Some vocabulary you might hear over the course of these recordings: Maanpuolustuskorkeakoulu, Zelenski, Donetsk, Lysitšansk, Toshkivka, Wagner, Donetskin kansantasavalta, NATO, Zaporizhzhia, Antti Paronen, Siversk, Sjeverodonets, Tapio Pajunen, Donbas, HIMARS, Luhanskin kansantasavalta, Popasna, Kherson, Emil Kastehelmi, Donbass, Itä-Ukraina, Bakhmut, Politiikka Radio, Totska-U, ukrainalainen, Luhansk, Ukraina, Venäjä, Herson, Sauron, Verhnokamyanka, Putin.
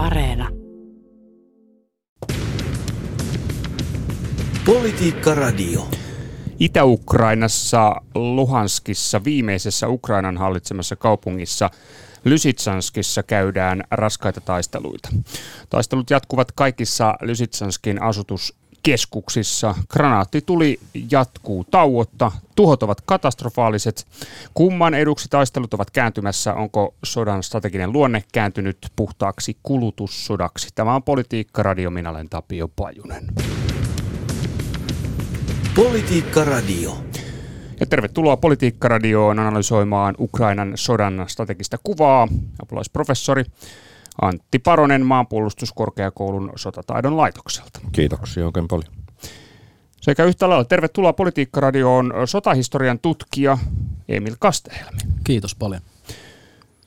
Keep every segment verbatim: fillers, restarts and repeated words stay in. Areena. Politiikka Radio. Itä-Ukrainassa, Luhanskissa, viimeisessä Ukrainan hallitsemassa kaupungissa Lysitšanskissa käydään raskaita taisteluita. Taistelut jatkuvat kaikissa Lysitšanskin asutuskeskuksissa. Granaattituli jatkuu tauotta. Tuhot ovat katastrofaaliset. Kumman eduksi taistelut ovat kääntymässä? Onko sodan strateginen luonne kääntynyt puhtaaksi kulutussodaksi? Tämä on Politiikka Radio. Minä olen Tapio Pajunen. Politiikka Radio. Ja tervetuloa Politiikka Radioon analysoimaan Ukrainan sodan strategista kuvaa apulaisprofessori Antti Paronen Maanpuolustuskorkeakoulun sotataidon laitokselta. Kiitoksia oikein paljon. Sekä yhtä lailla tervetuloa Politiikka Radioon sotahistorian tutkija Emil Kastehelmi. Kiitos paljon.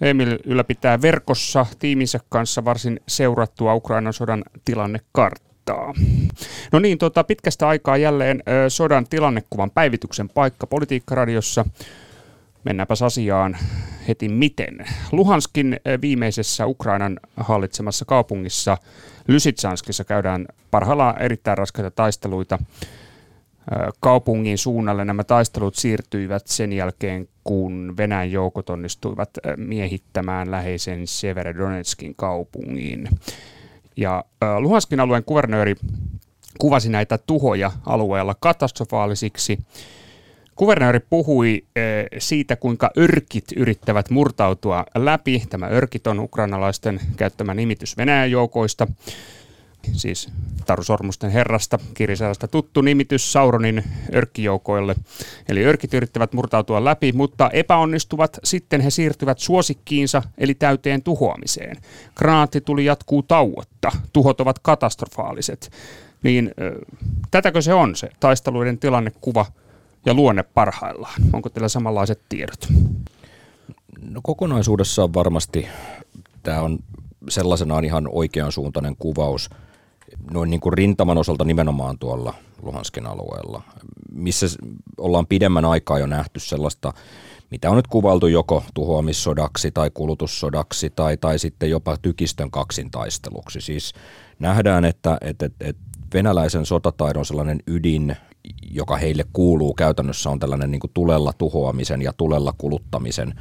Emil ylläpitää verkossa tiiminsä kanssa varsin seurattua Ukrainan sodan tilannekarttaa. No niin, tuota, pitkästä aikaa jälleen ö, sodan tilannekuvan päivityksen paikka Politiikkaradiossa. Mennäänpäs asiaan heti miten. Luhanskin viimeisessä Ukrainan hallitsemassa kaupungissa Lysitšanskissa käydään parhaillaan erittäin raskaita taisteluita. Kaupungin suunnalle nämä taistelut siirtyivät sen jälkeen, kun Venäjän joukot onnistuivat miehittämään läheisen Sjeverodonetskin kaupungin. Ja Luhanskin alueen kuvernööri kuvasi näitä tuhoja alueella katastrofaalisiksi. Kuvernööri puhui siitä, kuinka örkit yrittävät murtautua läpi. Tämä örkit on ukrainalaisten käyttämä nimitys Venäjän joukoista. Siis Taru Sormusten herrasta, Kirisäästä tuttu nimitys Sauronin örkkijoukoille. Eli örkit yrittävät murtautua läpi, mutta epäonnistuvat. Sitten he siirtyvät suosikkiinsa, eli täyteen tuhoamiseen. Granaattituli jatkuu tauotta. Tuhot ovat katastrofaaliset. Niin äh, tätäkö se on se taisteluiden tilannekuva ja luonne parhaillaan? Onko teillä samanlaiset tiedot? No kokonaisuudessaan varmasti tämä on sellaisenaan ihan oikeansuuntainen kuvaus. Noin niin kuin rintaman osalta nimenomaan tuolla Luhanskin alueella, missä ollaan pidemmän aikaa jo nähty sellaista, mitä on nyt kuvailtu joko tuhoamissodaksi tai kulutussodaksi tai, tai sitten jopa tykistön kaksintaisteluksi. Siis nähdään, että, että, että venäläisen sotataidon sellainen ydin, joka heille kuuluu käytännössä, on tällainen niin kuin tulella tuhoamisen ja tulella kuluttamisen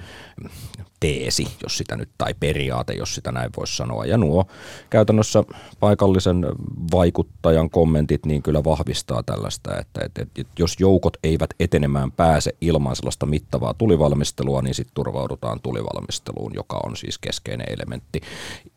teesi, jos sitä nyt, tai periaate, jos sitä näin voisi sanoa. Ja nuo käytännössä paikallisen vaikuttajan kommentit niin kyllä vahvistaa tällaista, että, että, että jos joukot eivät etenemään pääse ilman sellaista mittavaa tulivalmistelua, niin sitten turvaudutaan tulivalmisteluun, joka on siis keskeinen elementti.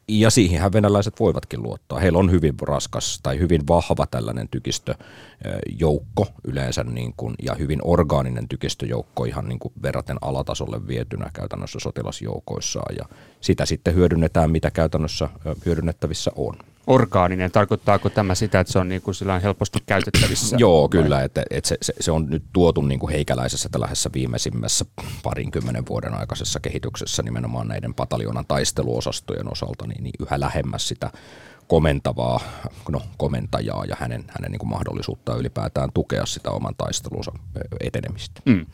Ja siihenhän venäläiset voivatkin luottaa. Heillä on hyvin raskas tai hyvin vahva tällainen tykistöjoukko yleensä niin kuin, ja hyvin orgaaninen tykistöjoukko ihan niin kuin verraten alatasolle vietynä käytännössä sotilasjoukoissaan. Ja sitä sitten hyödynnetään, mitä käytännössä hyödynnettävissä on. Orgaaninen, tarkoittaako tämä sitä, että se on niin kuin sillä helposti käytettävissä? Joo, kyllä, että, että se, se, se on nyt tuotu niin kuin heikäläisessä tällaisessa viimeisimmässä parinkymmenen vuoden aikaisessa kehityksessä nimenomaan näiden pataljonan taisteluosastojen osalta niin, niin yhä lähemmäs sitä komentavaa, no komentajaa ja hänen, hänen niin kuin mahdollisuuttaan ylipäätään tukea sitä oman taistelunsa etenemistä. Mm.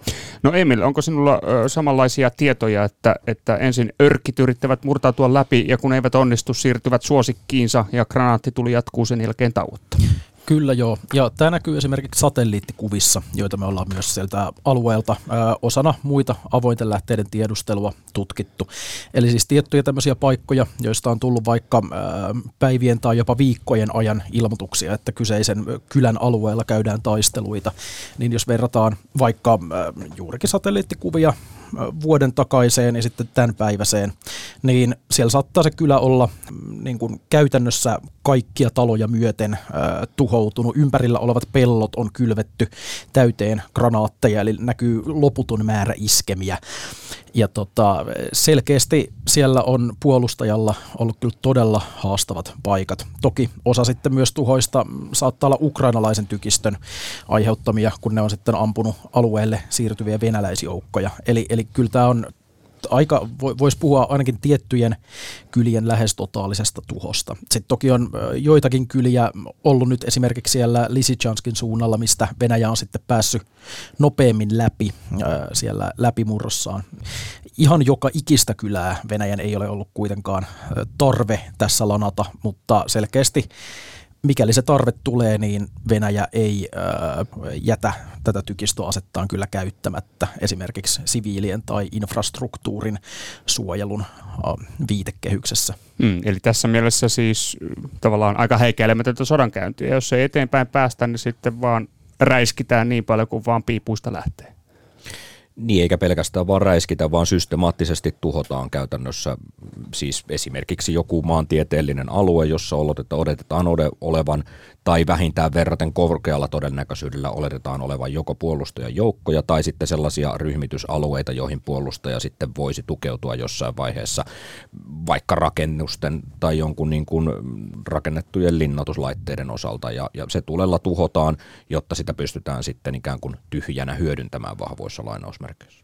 No Emil, onko sinulla ö, samanlaisia tietoja, että, että ensin örkit yrittävät murtautua läpi ja kun eivät onnistu, siirtyvät suosikkiinsa ja granaattituli jatkuu sen jälkeen tauotta? Kyllä joo, ja tämä näkyy esimerkiksi satelliittikuvissa, joita me ollaan myös sieltä alueelta ää, osana muita avointen lähteiden tiedustelua tutkittu. Eli siis tiettyjä tämmöisiä paikkoja, joista on tullut vaikka ää, päivien tai jopa viikkojen ajan ilmoituksia, että kyseisen kylän alueella käydään taisteluita. Niin jos verrataan vaikka ää, juurikin satelliittikuvia vuoden takaiseen ja sitten tämän päiväiseen, niin siellä saattaa se kylä olla niin kuin käytännössä kaikkia taloja myöten ää, tuhoutunut. Ympärillä olevat pellot on kylvetty täyteen granaatteja, eli näkyy loputon määrä iskemiä. Ja tota, selkeästi siellä on puolustajalla ollut kyllä todella haastavat paikat. Toki osa sitten myös tuhoista saattaa olla ukrainalaisen tykistön aiheuttamia, kun ne on sitten ampunut alueelle siirtyviä venäläisjoukkoja. Eli, eli kyllä tämä on aika, voisi puhua ainakin tiettyjen kylien lähes totaalisesta tuhosta. Sitten toki on joitakin kyliä ollut nyt esimerkiksi siellä Lysitšanskin suunnalla, mistä Venäjä on sitten päässyt nopeammin läpi siellä läpimurrossaan. ihan joka ikistä kylää Venäjän ei ole ollut kuitenkaan tarve tässä lanata, mutta selkeästi mikäli se tarve tulee, niin Venäjä ei ää, jätä tätä tykistöasettaan kyllä käyttämättä esimerkiksi siviilien tai infrastruktuurin suojelun ää, viitekehyksessä. Mm, eli tässä mielessä siis tavallaan aika häikäilemätöntä sodankäyntiä. Ja jos ei eteenpäin päästä, niin sitten vaan räiskitään niin paljon kuin vaan piipuista lähtee. Niin, eikä pelkästään vaan räiskitä, vaan systemaattisesti tuhotaan käytännössä siis esimerkiksi joku maantieteellinen alue, jossa odotetaan olevan tai vähintään verraten korkealla todennäköisyydellä oletetaan olevan joko puolustajajoukkoja tai sitten sellaisia ryhmitysalueita, joihin puolustaja sitten voisi tukeutua jossain vaiheessa vaikka rakennusten tai jonkun niin kuin rakennettujen linnoituslaitteiden osalta ja, ja se tulella tuhotaan, jotta sitä pystytään sitten ikään kuin tyhjänä hyödyntämään vahvoissa lainaus.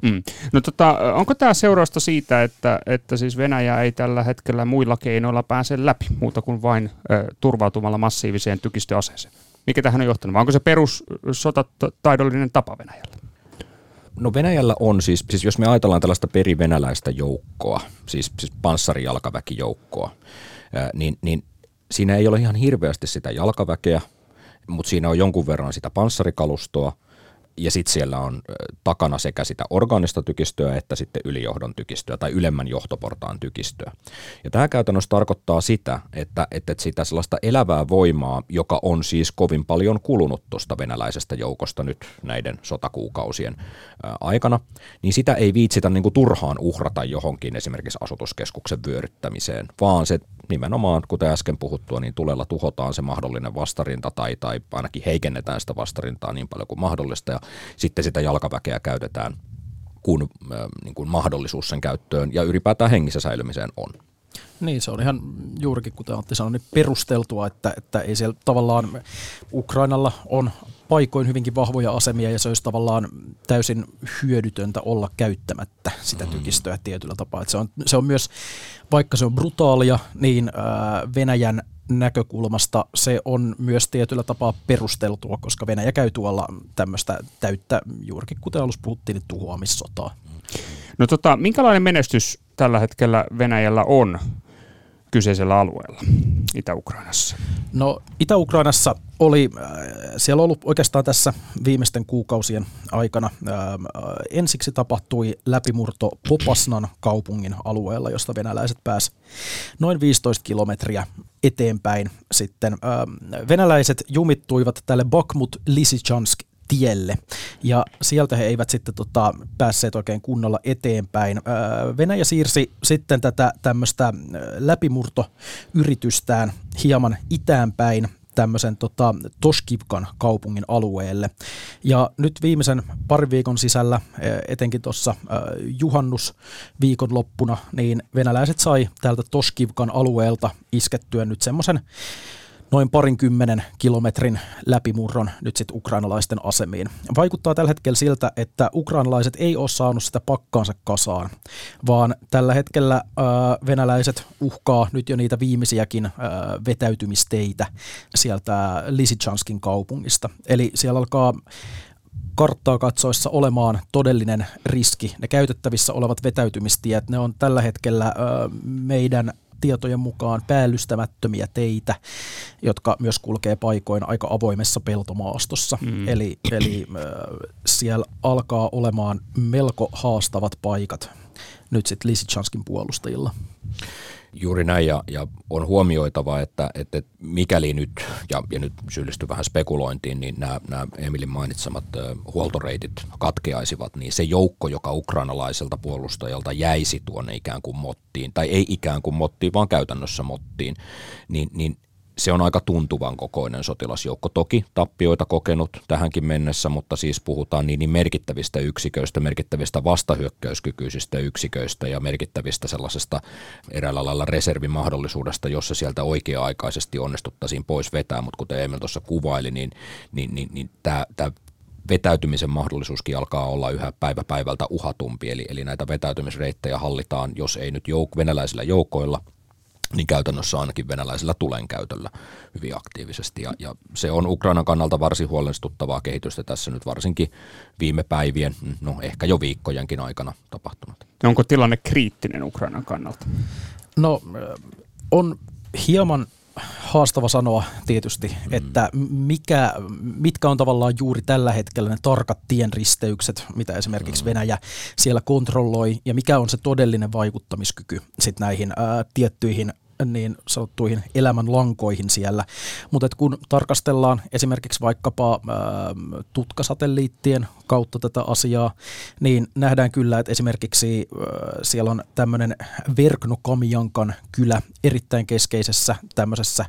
Mm. No tota, onko tämä seurausta siitä, että, että siis Venäjä ei tällä hetkellä muilla keinoilla pääse läpi muuta kuin vain ö, turvautumalla massiiviseen tykistöaseeseen? Mikä tähän on johtanut? Onko se perussotataidollinen tapa Venäjällä? No Venäjällä on siis, siis jos me ajatellaan tällaista perivenäläistä joukkoa, siis, siis panssarijalkaväkijoukkoa, ö, niin, niin siinä ei ole ihan hirveästi sitä jalkaväkeä, mutta siinä on jonkun verran sitä panssarikalustoa. Ja sitten siellä on takana sekä sitä orgaanista tykistöä että sitten ylijohdon tykistöä tai ylemmän johtoportaan tykistöä. Ja tämä käytännössä tarkoittaa sitä, että, että sitä sellaista elävää voimaa, joka on siis kovin paljon kulunut tuosta venäläisestä joukosta nyt näiden sotakuukausien aikana, niin sitä ei viitsitä niinku turhaan uhrata johonkin esimerkiksi asutuskeskuksen vyöryttämiseen, vaan se nimenomaan, kuten äsken puhuttua, niin tulella tuhotaan se mahdollinen vastarinta tai, tai ainakin heikennetään sitä vastarintaa niin paljon kuin mahdollista ja sitten sitä jalkaväkeä käytetään, kun äh, niin kuin mahdollisuus sen käyttöön ja ylipäätään hengissä säilymiseen on. Niin, se on ihan juurikin, kuten Antti sanoi, niin perusteltua, että, että ei siellä tavallaan Ukrainalla on paikoin hyvinkin vahvoja asemia ja se olisi tavallaan täysin hyödytöntä olla käyttämättä sitä tykistöä tietyllä tapaa. Että se on, se on myös, vaikka se on brutaalia, niin äh, Venäjän näkökulmasta se on myös tietyllä tapaa perusteltua, koska Venäjä käy tuolla tämmöistä täyttä, juurikin kuten alussa puhuttiin, niin tuhoamissotaa. No tota, minkälainen menestys tällä hetkellä Venäjällä on kyseisellä alueella Itä-Ukrainassa? No Itä-Ukrainassa oli, siellä on ollut oikeastaan tässä viimeisten kuukausien aikana, ää, ensiksi tapahtui läpimurto Popasnan kaupungin alueella, josta venäläiset pääsi noin viisitoista kilometriä eteenpäin sitten. Ää, venäläiset jumittuivat tälle Bakhmut-Lysitšansk tielle. Ja sieltä he eivät sitten tota, päässeet oikein kunnolla eteenpäin. Venäjä siirsi sitten tätä tämmöistä läpimurtoyritystään hieman itäänpäin tämmöisen tota, Toshkivkan kaupungin alueelle. Ja nyt viimeisen parin viikon sisällä, etenkin tuossa juhannusviikonloppuna, niin venäläiset sai täältä Toshkivkan alueelta iskettyä nyt semmoisen noin parinkymmenen kilometrin läpimurron nyt sitten ukrainalaisten asemiin. Vaikuttaa tällä hetkellä siltä, että ukrainalaiset ei ole saanut sitä pakkaansa kasaan, vaan tällä hetkellä äh, venäläiset uhkaa nyt jo niitä viimeisiäkin äh, vetäytymisteitä sieltä Lysitšanskin kaupungista. Eli siellä alkaa karttaa katsoessa olemaan todellinen riski. Ne käytettävissä olevat vetäytymistiet, ne on tällä hetkellä äh, meidän tietojen mukaan päällystämättömiä teitä, jotka myös kulkee paikoin aika avoimessa peltomaastossa. Mm. Eli, eli äh, siellä alkaa olemaan melko haastavat paikat nyt sitten Lysitšanskin puolustajilla. Juuri näin, ja, ja on huomioitava, että, että mikäli nyt, ja, ja nyt syyllistyy vähän spekulointiin, niin nämä, nämä Emilin mainitsemat huoltoreitit katkeaisivat, niin se joukko, joka ukrainalaiselta puolustajalta jäisi tuonne ikään kuin mottiin, tai ei ikään kuin mottiin, vaan käytännössä mottiin, niin, niin se on aika tuntuvan kokoinen sotilasjoukko. Toki tappioita kokenut tähänkin mennessä, mutta siis puhutaan niin, niin merkittävistä yksiköistä, merkittävistä vastahyökkäyskykyisistä yksiköistä ja merkittävistä sellaisesta eräällä lailla reservimahdollisuudesta, jossa sieltä oikea-aikaisesti onnistuttaisiin pois vetää, mutta kuten Emil tuossa kuvaili, niin, niin, niin, niin tämä vetäytymisen mahdollisuuskin alkaa olla yhä päivä päivältä uhatumpi, eli, eli näitä vetäytymisreittejä hallitaan, jos ei nyt jouk- venäläisillä joukoilla, niin käytännössä ainakin venäläisellä tulenkäytöllä hyvin aktiivisesti. Ja, ja se on Ukrainan kannalta varsin huolestuttavaa kehitystä tässä nyt varsinkin viime päivien, no ehkä jo viikkojenkin aikana tapahtunut. Onko tilanne kriittinen Ukrainan kannalta? No on hieman haastava sanoa tietysti, että mikä, mitkä on tavallaan juuri tällä hetkellä ne tarkat tienristeykset, mitä esimerkiksi Venäjä siellä kontrolloi, ja mikä on se todellinen vaikuttamiskyky sit näihin ää, tiettyihin niin sanottuihin elämänlankoihin siellä. Mutta kun tarkastellaan esimerkiksi vaikkapa ää, tutkasatelliittien kautta tätä asiaa, niin nähdään kyllä, että esimerkiksi ää, siellä on tämmöinen Verhnokamyankan kylä erittäin keskeisessä tämmöisessä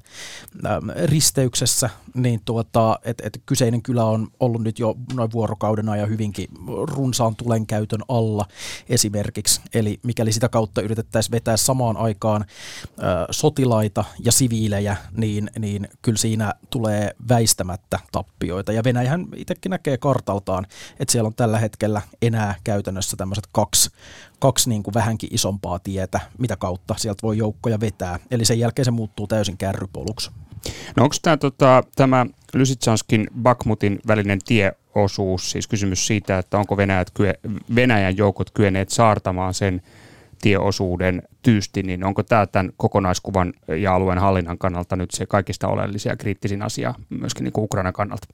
ää, risteyksessä, niin tuota, että et kyseinen kylä on ollut nyt jo noin vuorokauden ajan hyvinkin runsaan tulenkäytön alla esimerkiksi. Eli mikäli sitä kautta yritettäisiin vetää samaan aikaan ää, sotilaita ja siviilejä, niin, niin kyllä siinä tulee väistämättä tappioita. Ja Venäjähän itsekin näkee kartaltaan, että siellä on tällä hetkellä enää käytännössä tämmöiset kaksi, kaksi niin kuin vähänkin isompaa tietä, mitä kautta sieltä voi joukkoja vetää. Eli sen jälkeen se muuttuu täysin kärrypoluksi. No onko tämä, tota, tämä Lysitšanskin Bakhmutin välinen tieosuus, siis kysymys siitä, että onko Venäjät, Venäjän joukot kyenneet saartamaan sen tieosuuden tyysti, niin onko tämä tämän kokonaiskuvan ja alueen hallinnan kannalta nyt se kaikista oleellisia ja kriittisin asia myöskin niin kuin Ukrainan kannalta?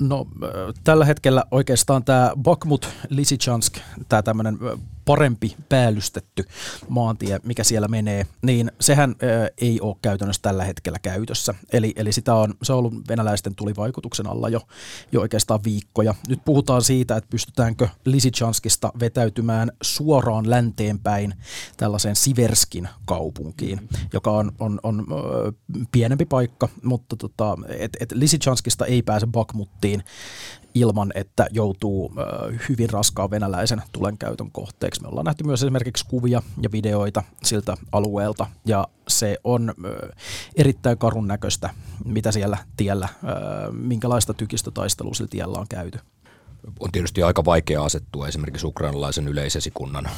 No tällä hetkellä oikeastaan tämä Bakhmut-Lysitšansk, tämä tämmöinen parempi päällystetty maantie, mikä siellä menee, niin sehän ö, ei ole käytännössä tällä hetkellä käytössä. Eli, eli sitä on, se on ollut venäläisten tulivaikutuksen alla jo, jo oikeastaan viikkoja. Nyt puhutaan siitä, että pystytäänkö Lysitšanskista vetäytymään suoraan länteenpäin tällaiseen Siverskin kaupunkiin, joka on, on, on ö, pienempi paikka, mutta tota, et, et Lysitšanskista ei pääse Bakhmuttiin ilman, että joutuu hyvin raskaan venäläisen tulenkäytön kohteeksi. Me ollaan nähty myös esimerkiksi kuvia ja videoita siltä alueelta, ja se on erittäin karun näköistä, mitä siellä tiellä, minkälaista tykistötaistelua sillä tiellä on käyty. On tietysti aika vaikea asettua esimerkiksi ukrainalaisen yleisesikunnan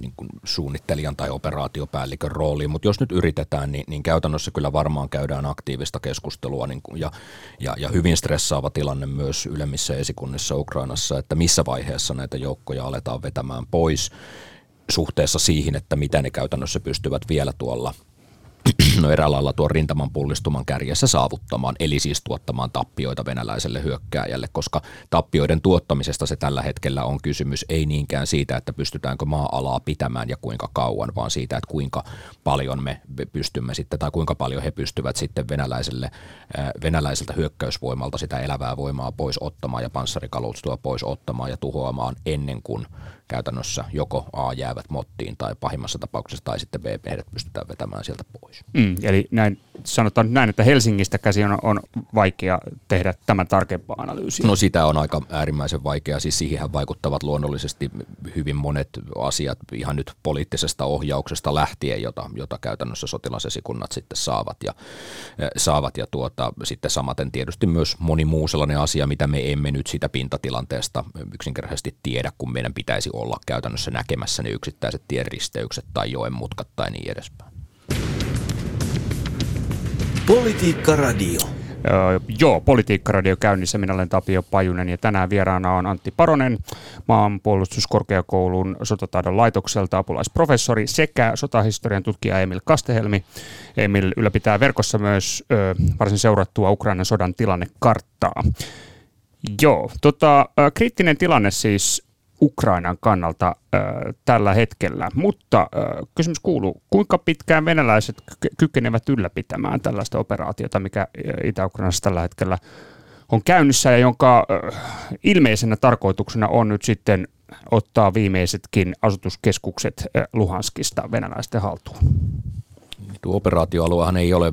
niin kuin suunnittelijan tai operaatiopäällikön rooliin, mutta jos nyt yritetään, niin, niin käytännössä kyllä varmaan käydään aktiivista keskustelua niin kuin ja, ja, ja hyvin stressaava tilanne myös ylemmissä esikunnissa Ukrainassa, että missä vaiheessa näitä joukkoja aletaan vetämään pois suhteessa siihen, että mitä ne käytännössä pystyvät vielä tuolla No eräällä lailla tuon rintaman pullistuman kärjessä saavuttamaan, eli siis tuottamaan tappioita venäläiselle hyökkääjälle, koska tappioiden tuottamisesta se tällä hetkellä on kysymys, ei niinkään siitä, että pystytäänkö maa-alaa pitämään ja kuinka kauan, vaan siitä, että kuinka paljon me pystymme sitten, tai kuinka paljon he pystyvät sitten venäläiselle, venäläiseltä hyökkäysvoimalta sitä elävää voimaa pois ottamaan ja panssarikalustoa pois ottamaan ja tuhoamaan ennen kuin käytännössä joko A jäävät mottiin tai pahimmassa tapauksessa tai sitten B heidät pystytään vetämään sieltä pois. Mm, eli näin, sanotaan näin, että Helsingistä käsin on, on vaikea tehdä tämän tarkempaa analyysiä. No sitä on aika äärimmäisen vaikea, siis siihen vaikuttavat luonnollisesti hyvin monet asiat ihan nyt poliittisesta ohjauksesta lähtien, jota, jota käytännössä sotilasesikunnat sitten saavat ja, äh, saavat ja tuota, sitten samaten tietysti myös moni muu sellainen asia, mitä me emme nyt sitä pintatilanteesta yksinkertaisesti tiedä, kun meidän pitäisi olla käytännössä näkemässä ne yksittäiset tienristeykset tai joen mutkat tai niin edespäin. Politiikka Radio. Öö, joo, Politiikka Radio käynnissä. Minä olen Tapio Pajunen ja tänään vieraana on Antti Paronen, Maanpuolustuskorkeakoulun sotataidon laitokselta apulaisprofessori sekä sotahistorian tutkija Emil Kastehelmi. Emil ylläpitää verkossa myös öö, varsin seurattua Ukrainan sodan tilannekarttaa. Joo, tota, kriittinen tilanne siis Ukrainan kannalta äh, tällä hetkellä, mutta äh, kysymys kuuluu, kuinka pitkään venäläiset kykenevät ylläpitämään tällaista operaatiota, mikä Itä-Ukrainassa tällä hetkellä on käynnissä ja jonka äh, ilmeisenä tarkoituksena on nyt sitten ottaa viimeisetkin asutuskeskukset äh, Luhanskista venäläisten haltuun? Tuo operaatioaluehan ei ole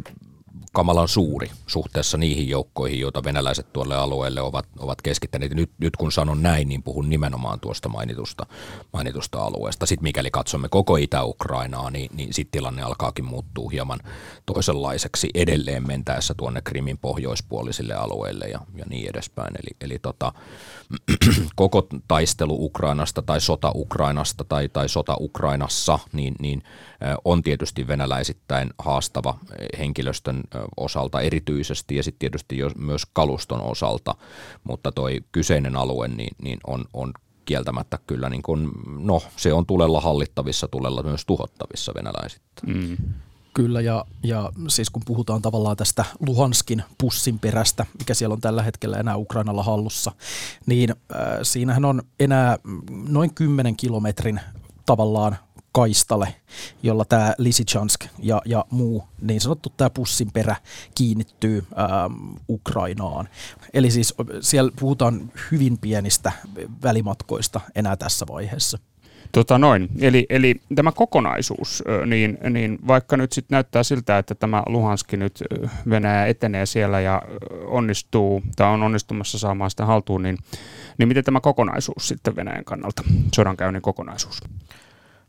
kamalan suuri suhteessa niihin joukkoihin, joita venäläiset tuolle alueelle ovat, ovat keskittäneet. Nyt, nyt kun sanon näin, niin puhun nimenomaan tuosta mainitusta, mainitusta alueesta. Sitten mikäli katsomme koko Itä-Ukrainaa, niin, niin sitten tilanne alkaakin muuttua hieman toisenlaiseksi edelleen mentäessä tuonne Krimin pohjoispuolisille alueille ja, ja niin edespäin. Eli, eli tota, koko taistelu Ukrainasta tai sota Ukrainasta tai, tai sota Ukrainassa niin, niin on tietysti venäläisittäin haastava henkilöstön osalta erityisesti ja sitten tietysti myös kaluston osalta, mutta toi kyseinen alue niin, niin on, on kieltämättä kyllä, niin kun, no se on tulella hallittavissa, tulella myös tuhottavissa venäläisittäin. Mm. Kyllä, ja, ja siis kun puhutaan tavallaan tästä Luhanskin pussinperästä, mikä siellä on tällä hetkellä enää Ukrainalla hallussa, niin äh, siinähän on enää noin kymmenen kilometrin tavallaan kaistale, jolla tämä Lysitšansk ja, ja muu niin sanottu tämä pussinperä kiinnittyy ää, Ukrainaan. Eli siis siellä puhutaan hyvin pienistä välimatkoista enää tässä vaiheessa. Tota noin. Eli, eli tämä kokonaisuus, niin, niin vaikka nyt sitten näyttää siltä, että tämä Luhanski nyt Venäjä etenee siellä ja onnistuu tai on onnistumassa saamaan sitä haltuun, niin, niin miten tämä kokonaisuus sitten Venäjän kannalta, sodankäynnin kokonaisuus?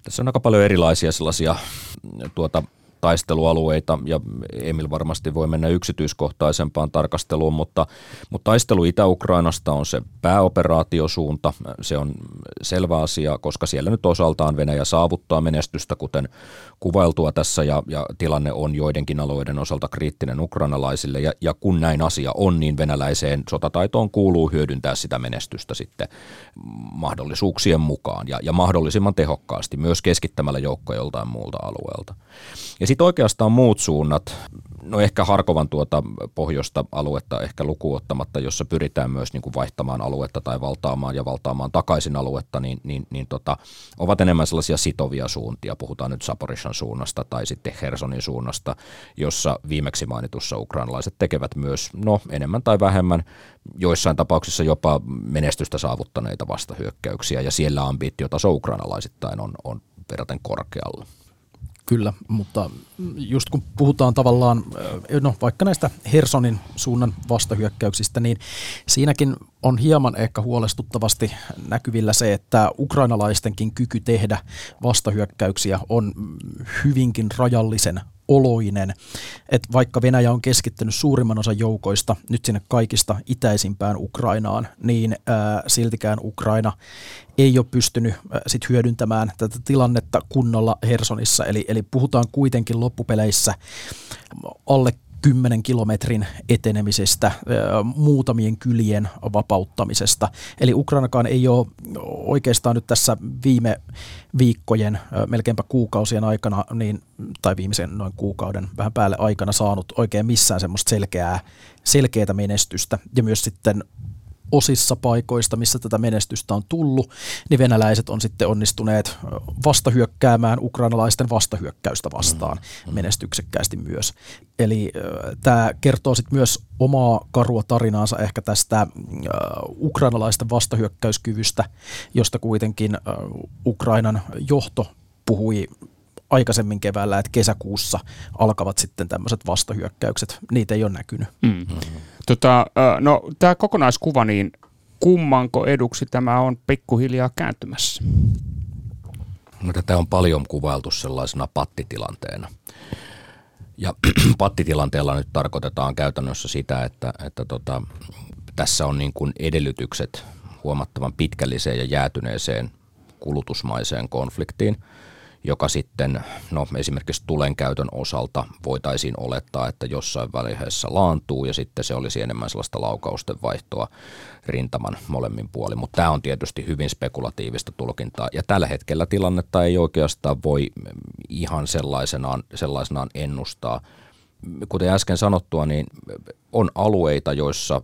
Tässä on aika paljon erilaisia sellaisia tuota, taistelualueita, ja Emil varmasti voi mennä yksityiskohtaisempaan tarkasteluun, mutta, mutta taistelu Itä-Ukrainasta on se pääoperaatiosuunta. Se on selvä asia, koska siellä nyt osaltaan Venäjä saavuttaa menestystä, kuten kuvailtua tässä, ja, ja tilanne on joidenkin alueiden osalta kriittinen ukrainalaisille, ja, ja kun näin asia on, niin venäläiseen sotataitoon kuuluu hyödyntää sitä menestystä sitten mahdollisuuksien mukaan, ja, ja mahdollisimman tehokkaasti, myös keskittämällä joukkoja joltain muulta alueelta. Ja sitten oikeastaan muut suunnat, no ehkä Harkovan tuota pohjoista aluetta ehkä lukuottamatta, jossa pyritään myös niin kuin vaihtamaan aluetta tai valtaamaan ja valtaamaan takaisin aluetta, niin, niin, niin tota, ovat enemmän sellaisia sitovia suuntia. Puhutaan nyt Zaporizhzhian suunnasta tai sitten Hersonin suunnasta, jossa viimeksi mainitussa ukrainalaiset tekevät myös no enemmän tai vähemmän joissain tapauksissa jopa menestystä saavuttaneita vastahyökkäyksiä, ja siellä ambitiotaso ukrainalaisittain on, on verraten korkealla. Kyllä, mutta just kun puhutaan tavallaan, no vaikka näistä Hersonin suunnan vastahyökkäyksistä, niin siinäkin on hieman ehkä huolestuttavasti näkyvillä se, että ukrainalaistenkin kyky tehdä vastahyökkäyksiä on hyvinkin rajallisen oloinen, että vaikka Venäjä on keskittänyt suurimman osan joukoista nyt sinne kaikista itäisimpään Ukrainaan, niin ää, siltikään Ukraina ei ole pystynyt ää, sit hyödyntämään tätä tilannetta kunnolla Hersonissa, eli, eli puhutaan kuitenkin loppupeleissä alle kymmenen kilometrin etenemisestä, ää, muutamien kylien vapauttamisesta. Eli Ukrainakaan ei ole oikeastaan nyt tässä viime viikkojen, ää, melkeinpä kuukausien aikana, niin, tai viimeisen noin kuukauden vähän päälle aikana saanut oikein missään semmoista selkeää, selkeää menestystä. Ja myös sitten osissa paikoista, missä tätä menestystä on tullut, niin venäläiset on sitten onnistuneet vastahyökkäämään ukrainalaisten vastahyökkäystä vastaan menestyksekkäästi myös. Eli äh, tämä kertoo sitten myös omaa karua tarinaansa ehkä tästä äh, ukrainalaisten vastahyökkäyskyvystä, josta kuitenkin äh, Ukrainan johto puhui aikaisemmin keväällä, että kesäkuussa alkavat sitten tämmöiset vastahyökkäykset. Niitä ei ole näkynyt. Mm. Tota, no, tämä kokonaiskuva, niin kummanko eduksi tämä on pikkuhiljaa kääntymässä? No, tätä on paljon kuvailtu sellaisena pattitilanteena. Ja pattitilanteella nyt tarkoitetaan käytännössä sitä, että, että tota, tässä on niin kuin edellytykset huomattavan pitkälliseen ja jäätyneeseen kulutusmaiseen konfliktiin, joka sitten, no esimerkiksi tulenkäytön osalta voitaisiin olettaa, että jossain vaiheessa laantuu, ja sitten se olisi enemmän sellaista laukausten vaihtoa rintaman molemmin puolin. Mutta tämä on tietysti hyvin spekulatiivista tulkintaa, ja tällä hetkellä tilannetta ei oikeastaan voi ihan sellaisenaan, sellaisenaan ennustaa. Kuten äsken sanottua, niin on alueita, joissa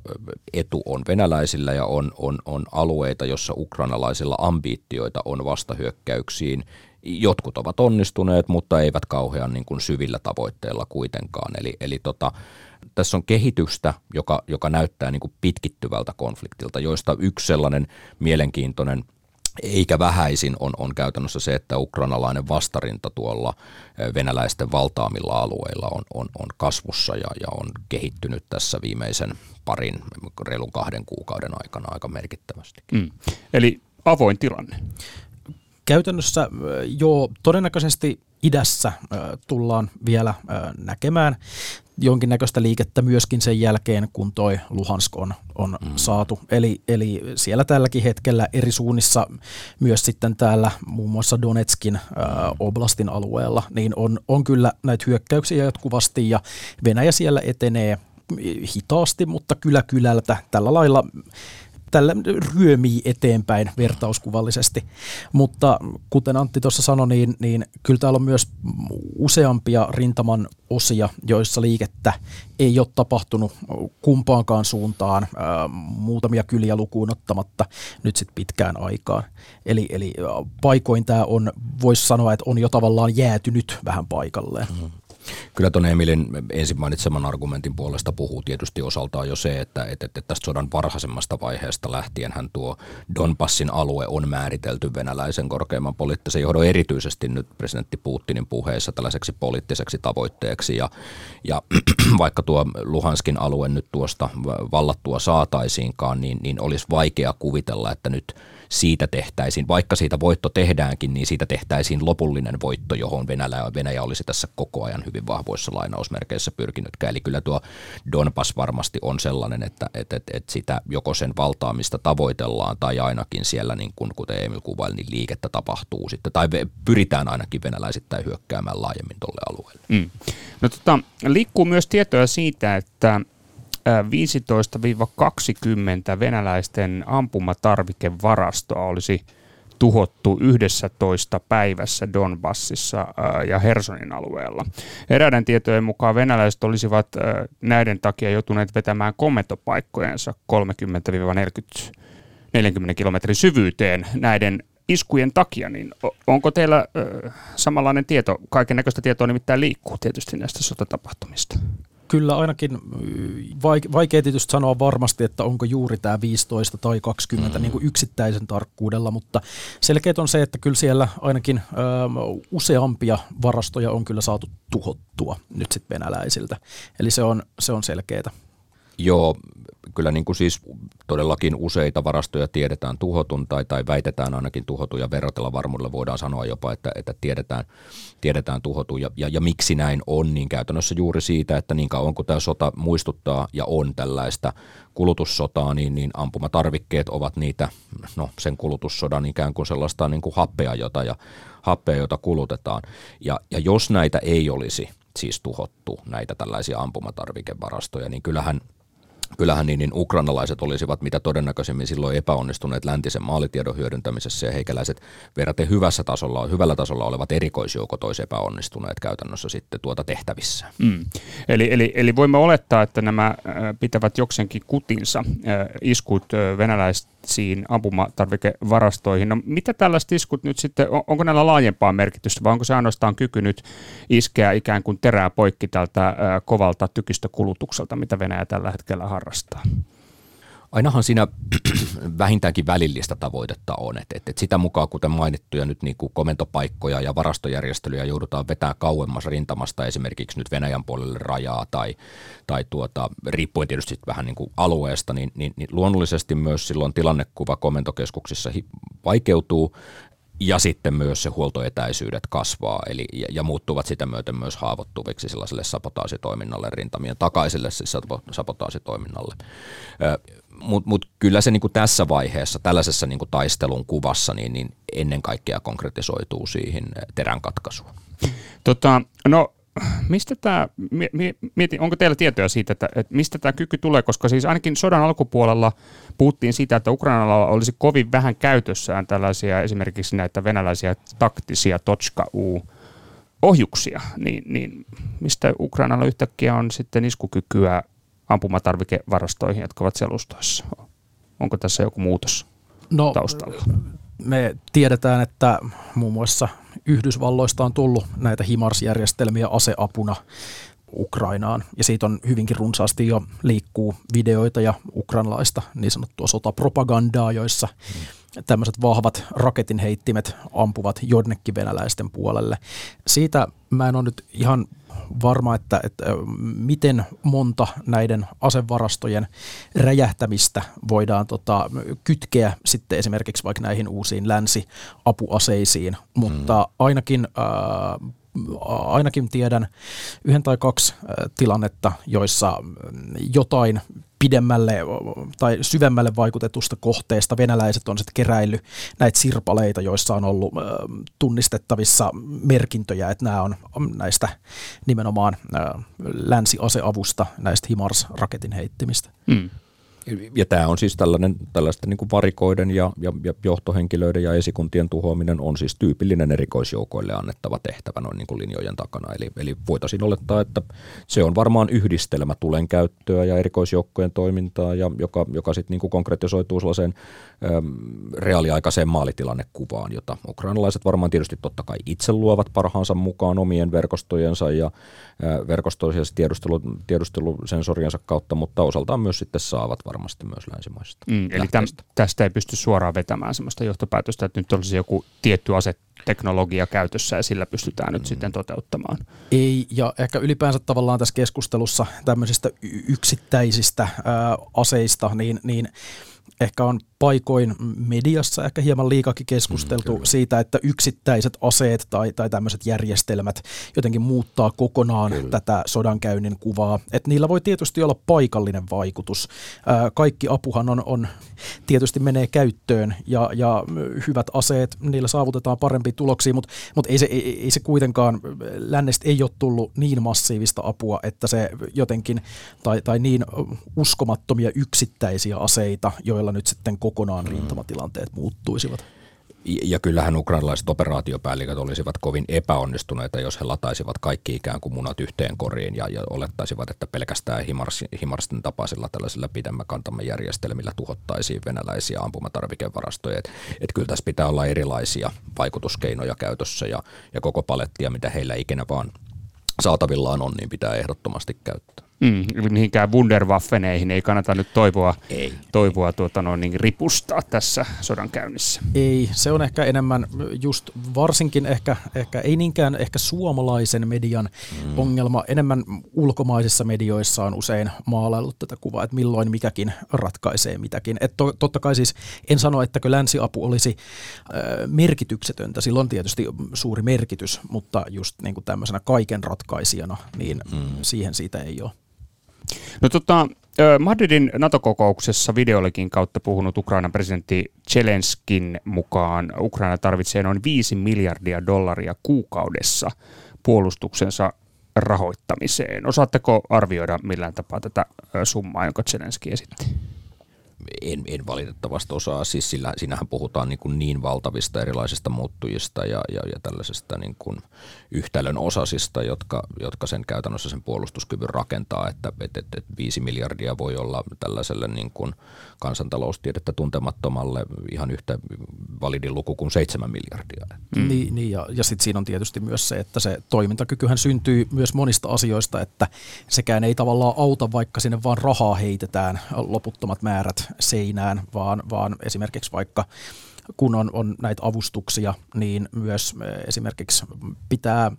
etu on venäläisillä, ja on, on, on alueita, joissa ukrainalaisilla ambiittioita on vastahyökkäyksiin. Jotkut ovat onnistuneet, mutta eivät kauhean niin kuin syvillä tavoitteilla kuitenkaan. Eli, eli tota, tässä on kehitystä, joka, joka näyttää niin kuin pitkittyvältä konfliktilta, joista yksi sellainen mielenkiintoinen Eikä vähäisin on, on käytännössä se, että ukrainalainen vastarinta tuolla venäläisten valtaamilla alueilla on, on, on kasvussa ja, ja on kehittynyt tässä viimeisen parin, reilun kahden kuukauden aikana aika merkittävästi. Mm. Eli avoin tilanne. Käytännössä jo todennäköisesti idässä tullaan vielä näkemään jonkinnäköistä liikettä myöskin sen jälkeen, kun toi Luhansk on, on mm. saatu. Eli, eli siellä tälläkin hetkellä eri suunnissa, myös sitten täällä muun muassa Donetskin ää, oblastin alueella, niin on, on kyllä näitä hyökkäyksiä jatkuvasti, ja Venäjä siellä etenee hitaasti, mutta kylä kylältä tällä lailla tällä ryömii eteenpäin vertauskuvallisesti, mutta kuten Antti tuossa sanoi, niin, niin kyllä täällä on myös useampia rintaman osia, joissa liikettä ei ole tapahtunut kumpaankaan suuntaan, ää, muutamia kyliä lukuun ottamatta nyt sitten pitkään aikaan. Eli, eli paikoin tämä on, voisi sanoa, että on jo tavallaan jäätynyt vähän paikalleen. Mm. Kyllä tuon Emilin ensin mainitseman argumentin puolesta puhuu tietysti osaltaan jo se, että, että, että tästä sodan varhaisemmasta vaiheesta lähtien hän tuo Donbassin alue on määritelty venäläisen korkeimman poliittisen johdon erityisesti nyt presidentti Putinin puheessa tällaiseksi poliittiseksi tavoitteeksi ja, ja vaikka tuo Luhanskin alue nyt tuosta vallattua saataisiinkaan, niin, niin olisi vaikea kuvitella, että nyt siitä tehtäisiin, vaikka siitä voitto tehdäänkin, niin siitä tehtäisiin lopullinen voitto, johon Venäjä, Venäjä olisi tässä koko ajan hyvin vahvoissa lainausmerkeissä pyrkinytkään. Eli kyllä tuo Donbas varmasti on sellainen, että, että, että, että sitä joko sen valtaamista tavoitellaan tai ainakin siellä, niin kuin, kuten Emil kuvaili, niin liikettä tapahtuu sitten. Tai pyritään ainakin venäläisittäin hyökkäämään laajemmin tuolle alueelle. Mm. No, tota, liikkuu myös tietoja siitä, että viisitoista kaksikymmentä venäläisten ampumatarvikevarastoa olisi tuhottu yhdessätoista päivässä Donbassissa ja Hersonin alueella. Eräiden tietojen mukaan venäläiset olisivat näiden takia joutuneet vetämään komentopaikkojensa kolmekymmentä neljäkymmentä kilometrin syvyyteen näiden iskujen takia, niin onko teillä ö, samanlainen tieto? Kaiken näköistä tietoa nimittäin liikkuu tietysti näistä sotatapahtumista. Kyllä ainakin vaikea tietysti sanoa varmasti, että onko juuri tämä viisitoista tai kaksikymmentä mm. niin kuin yksittäisen tarkkuudella, mutta selkeät on se, että kyllä siellä ainakin ö, useampia varastoja on kyllä saatu tuhottua nyt sitten venäläisiltä. Eli se on, se on selkeää. Joo, kyllä niin kuin siis todellakin useita varastoja tiedetään tuhotun tai, tai väitetään ainakin tuhotun ja verratella varmuudella voidaan sanoa jopa, että, että tiedetään, tiedetään tuhotun ja, ja, ja miksi näin on, niin käytännössä juuri siitä, että niin kauan kun tämä sota muistuttaa ja on tällaista kulutussotaa, niin, niin ampumatarvikkeet ovat niitä, no sen kulutussodan ikään kuin sellaista niin kuin happea, jota, ja, happea, jota kulutetaan ja, ja jos näitä ei olisi siis tuhottu näitä tällaisia ampumatarvikevarastoja, niin kyllähän Kyllähän niin, niin ukrainalaiset olisivat mitä todennäköisemmin silloin epäonnistuneet läntisen maalitiedon hyödyntämisessä ja heikäläiset verraten hyvässä tasolla, hyvällä tasolla olevat erikoisjoukot olisi epäonnistuneet käytännössä sitten tuota tehtävissä. Mm. Eli, eli, eli voimme olettaa, että nämä pitävät jokseenkin kutinsa iskut venäläisiin ampumatarvikevarastoihin. No, mitä tällaiset iskut nyt sitten, onko näillä laajempaa merkitystä vai onko se ainoastaan kyky nyt iskeä ikään kuin terää poikki tältä kovalta tykistökulutukselta, mitä Venäjä tällä hetkellä harrastaa. Ainahan siinä vähintäänkin välillistä tavoitetta on, että, että sitä mukaan kuten mainittuja nyt niin kuin komentopaikkoja ja varastojärjestelyjä joudutaan vetää kauemmas rintamasta esimerkiksi nyt Venäjän puolelle rajaa tai, tai tuota, riippuen tietysti vähän niin kuin alueesta, niin, niin, niin luonnollisesti myös silloin tilannekuva komentokeskuksissa vaikeutuu. Ja sitten myös se huoltoetäisyydet kasvaa eli, ja, ja muuttuvat sitä myöten myös haavoittuviksi sellaiselle sabotaasitoiminnalle, rintamien takaiselle siis sabotaasitoiminnalle. Mutta mut kyllä se niinku tässä vaiheessa, tällaisessa niinku taistelun kuvassa, niin, niin ennen kaikkea konkretisoituu siihen teränkatkasuun. Tota, no mistä tämä, mietin, onko teillä tietoja siitä, että, että mistä tämä kyky tulee, koska siis ainakin sodan alkupuolella puhuttiin siitä, että Ukrainalla olisi kovin vähän käytössään tällaisia esimerkiksi näitä venäläisiä taktisia Totska-U ohjuksia, niin, niin mistä Ukrainalla yhtäkkiä on sitten iskukykyä ampumatarvikevarastoihin, jotka ovat selustoissa? Onko tässä joku muutos no, taustalla? Me tiedetään, että muun muassa Yhdysvalloista on tullut näitä HIMARS-järjestelmiä aseapuna Ukrainaan, ja siitä on hyvinkin runsaasti jo liikkuu videoita ja ukrainalaista niin sanottua sotapropagandaa, joissa tämmöiset vahvat raketinheittimet ampuvat jonnekin venäläisten puolelle. Siitä mä en ole nyt ihan varma, että, että miten monta näiden asevarastojen räjähtämistä voidaan tota, kytkeä sitten esimerkiksi vaikka näihin uusiin länsiapuaseisiin, mutta ainakin äh, ainakin tiedän yhden tai kaksi tilannetta, joissa jotain pidemmälle tai syvemmälle vaikutetusta kohteesta venäläiset on sitten keräillyt näitä sirpaleita, joissa on ollut tunnistettavissa merkintöjä, että nämä on näistä nimenomaan länsiaseavusta, näistä HIMARS-raketin heittimistä. Mm. Ja tämä on siis tällainen, tällaisten niin kuin varikoiden ja, ja, ja johtohenkilöiden ja esikuntien tuhoaminen on siis tyypillinen erikoisjoukoille annettava tehtävä noin niin kuin linjojen takana. Eli, eli voitaisiin olettaa, että se on varmaan yhdistelmä tulen käyttöä ja erikoisjoukkojen toimintaa, ja joka, joka sitten niin kuin konkretisoituu sellaiseen äm, reaaliaikaiseen maalitilannekuvaan, jota ukrainalaiset varmaan tietysti totta kai itse luovat parhaansa mukaan omien verkostojensa ja äh, verkostojensa tiedustelu, tiedustelusensoriensa kautta, mutta osaltaan myös sitten saavat varmaan. Varmasti myös länsimaisista. Mm, eli täm, tästä ei pysty suoraan vetämään sellaista johtopäätöstä, että nyt olisi joku tietty aseteknologia käytössä ja sillä pystytään mm. nyt sitten toteuttamaan. Ei, ja ehkä ylipäänsä tavallaan tässä keskustelussa tämmöisistä yksittäisistä äh, aseista, niin, niin ehkä on paikoin mediassa ehkä hieman liikakin keskusteltu mm, siitä, että yksittäiset aseet tai, tai tämmöiset järjestelmät jotenkin muuttaa kokonaan kyllä. tätä sodankäynnin kuvaa. Et niillä voi tietysti olla paikallinen vaikutus. Ää, kaikki apuhan on, on, tietysti menee käyttöön ja, ja hyvät aseet, niillä saavutetaan parempia tuloksia, mutta mut ei, ei, ei se kuitenkaan, lännestä ei ole tullut niin massiivista apua, että se jotenkin, tai, tai niin uskomattomia yksittäisiä aseita, joilla nyt sitten kokonaan rintamatilanteet muuttuisivat. Ja kyllähän ukrainalaiset operaatiopäälliköt olisivat kovin epäonnistuneita, jos he lataisivat kaikki ikään kuin munat yhteen koriin ja, ja olettaisivat, että pelkästään himars, himarsten tapaisilla tällaisilla pidemmän kantamme järjestelmillä tuhottaisiin venäläisiä ampumatarvikevarastoja. Että et kyllä tässä pitää olla erilaisia vaikutuskeinoja käytössä ja, ja koko palettia, mitä heillä ikinä vaan saatavillaan on, niin pitää ehdottomasti käyttää. Mm, mihinkään wunderwaffeneihin ei kannata nyt toivoa, ei, toivoa tuota noin, niin ripustaa tässä sodan käynnissä. Ei, se on ehkä enemmän just varsinkin ehkä, ehkä ei niinkään ehkä suomalaisen median mm. ongelma. Enemmän ulkomaisissa medioissa on usein maalaillut tätä kuvaa, että milloin mikäkin ratkaisee mitäkin. Et to, totta kai siis en sano, että länsiapu olisi äh, merkityksetöntä. Sillä on tietysti suuri merkitys, mutta just niin kuin tämmöisenä kaiken ratkaisijana, niin mm. siihen siitä ei ole. No tota, Madridin NATO-kokouksessa videollekin kautta puhunut Ukrainan presidentti Zelenskin mukaan Ukraina tarvitsee noin viisi miljardia dollaria kuukaudessa puolustuksensa rahoittamiseen. Osaatteko arvioida millään tapaa tätä summaa, jonka Zelenski esitti? En, en valitettavasti osaa. Siis sillä, siinähän puhutaan niin, kuin niin valtavista erilaisista muuttujista ja, ja, ja tällaisesta niin kuin yhtälön osasista, jotka, jotka sen käytännössä sen puolustuskyvyn rakentaa, että et, et, et viisi miljardia voi olla tällaiselle niin kuin kansantaloustiedettä tuntemattomalle ihan yhtä validin luku kuin seitsemän miljardia. Mm. Niin, niin, ja, ja sitten siinä on tietysti myös se, että se toimintakykyhän syntyy myös monista asioista, että sekään ei tavallaan auta, vaikka sinne vaan rahaa heitetään loputtomat määrät seinään, vaan, vaan esimerkiksi vaikka kun on, on näitä avustuksia, niin myös esimerkiksi pitää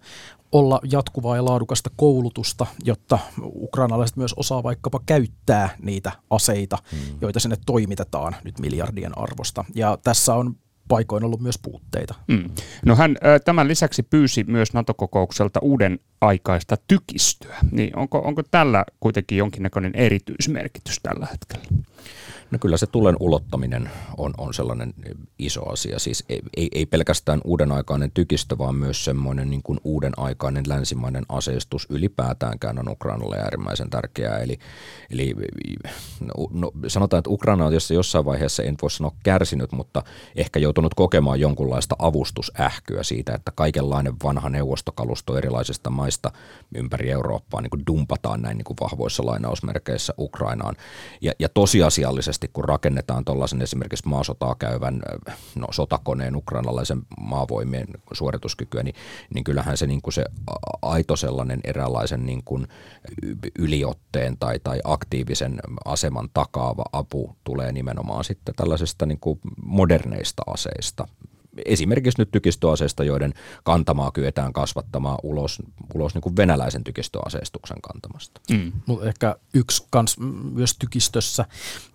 olla jatkuvaa ja laadukasta koulutusta, jotta ukrainalaiset myös osaa vaikkapa käyttää niitä aseita, mm. joita sinne toimitetaan nyt miljardien arvosta. Ja tässä on paikoin ollut myös puutteita. Mm. No hän tämän lisäksi pyysi myös NATO-kokoukselta uuden aikaista tykistöä. Niin onko, onko tällä kuitenkin jonkinnäköinen erityismerkitys tällä hetkellä? No kyllä se tulen ulottaminen on, on sellainen iso asia. Siis ei, ei, ei pelkästään uuden aikainen tykistö, vaan myös semmoinen niin kuin uuden aikainen länsimainen aseistus ylipäätäänkään on Ukrainalle äärimmäisen tärkeää. Eli, eli no, no, sanotaan, että Ukraina on jossain vaiheessa, en voi sanoa kärsinyt, mutta ehkä joutunut kokemaan jonkunlaista avustusähkyä siitä, että kaikenlainen vanha neuvostokalusto erilaisista maista ympäri Eurooppaa niin kuin dumpataan näin niin kuin vahvoissa lainausmerkeissä Ukrainaan. Ja, ja tosiasiallisesti monesti, kun rakennetaan tuollaisen esimerkiksi maasotaa käyvän no, sotakoneen ukrainalaisen maavoimien suorituskykyä, niin, niin kyllähän se, niin kuin se aito sellainen eräänlaisen niin kuin yliotteen tai, tai aktiivisen aseman takaava apu tulee nimenomaan sitten tällaisesta niin kuin moderneista aseista. Esimerkiksi nyt tykistöaseista, joiden kantamaa kyetään kasvattamaan ulos, ulos niin kuin venäläisen tykistöaseistuksen kantamasta. Mm. Mutta ehkä yksi kans, myös tykistössä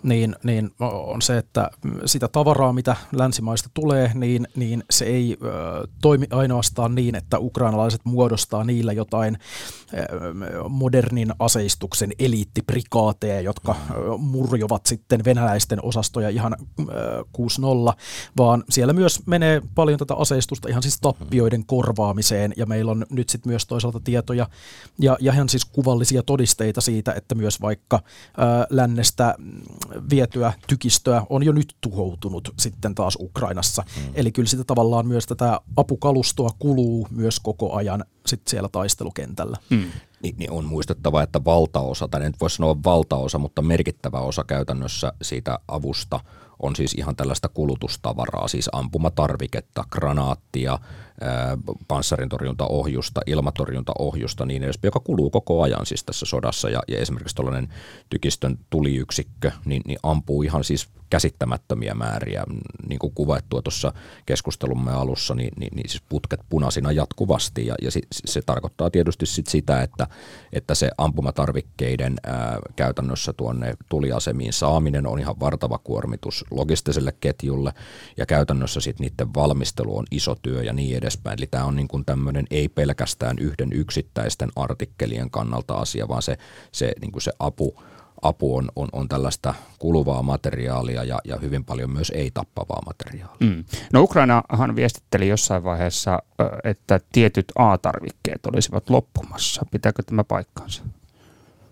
niin, niin on se, että sitä tavaraa, mitä länsimaista tulee, niin, niin se ei ö, toimi ainoastaan niin, että ukrainalaiset muodostaa niillä jotain ö, modernin aseistuksen eliittiprikaateja, jotka ö, murjovat sitten venäläisten osastoja ihan ö, kuusi nolla, vaan siellä myös menee paljon tätä aseistusta ihan siis tappioiden korvaamiseen, ja meillä on nyt sitten myös toisaalta tietoja ja, ja ihan siis kuvallisia todisteita siitä, että myös vaikka ää, lännestä vietyä tykistöä on jo nyt tuhoutunut sitten taas Ukrainassa. Mm. Eli kyllä sitä tavallaan myös tätä apukalustoa kuluu myös koko ajan sitten siellä taistelukentällä. Mm. Niin on muistettava, että valtaosa, tai en voi sanoa valtaosa, mutta merkittävä osa käytännössä siitä avusta on siis ihan tällaista kulutustavaraa, siis ampumatarviketta, granaattia, panssarintorjuntaohjusta, ilmatorjuntaohjusta, niin edespäin, joka kuluu koko ajan siis tässä sodassa. Ja, ja esimerkiksi tuollainen tykistön tuliyksikkö niin, niin ampuu ihan siis käsittämättömiä määriä. Niin kuin kuvattua tuossa keskustelumme alussa, niin, niin, niin siis putket punaisina jatkuvasti. Ja, ja se, se tarkoittaa tietysti sit sitä, että, että se ampumatarvikkeiden ää, käytännössä tuonne tuliasemiin saaminen on ihan vartava kuormitus logistiselle ketjulle. Ja käytännössä sit niiden valmistelu on iso työ ja niin edespäin. Eli tämä on niin kuin tämmöinen ei pelkästään yhden yksittäisten artikkelien kannalta asia, vaan se, se, niin kuin se apu, apu on, on, on tällaista kuluvaa materiaalia ja, ja hyvin paljon myös ei-tappavaa materiaalia. Mm. No Ukrainahan viestitteli jossain vaiheessa, että tietyt A-tarvikkeet olisivat loppumassa. Pitääkö tämä paikkansa?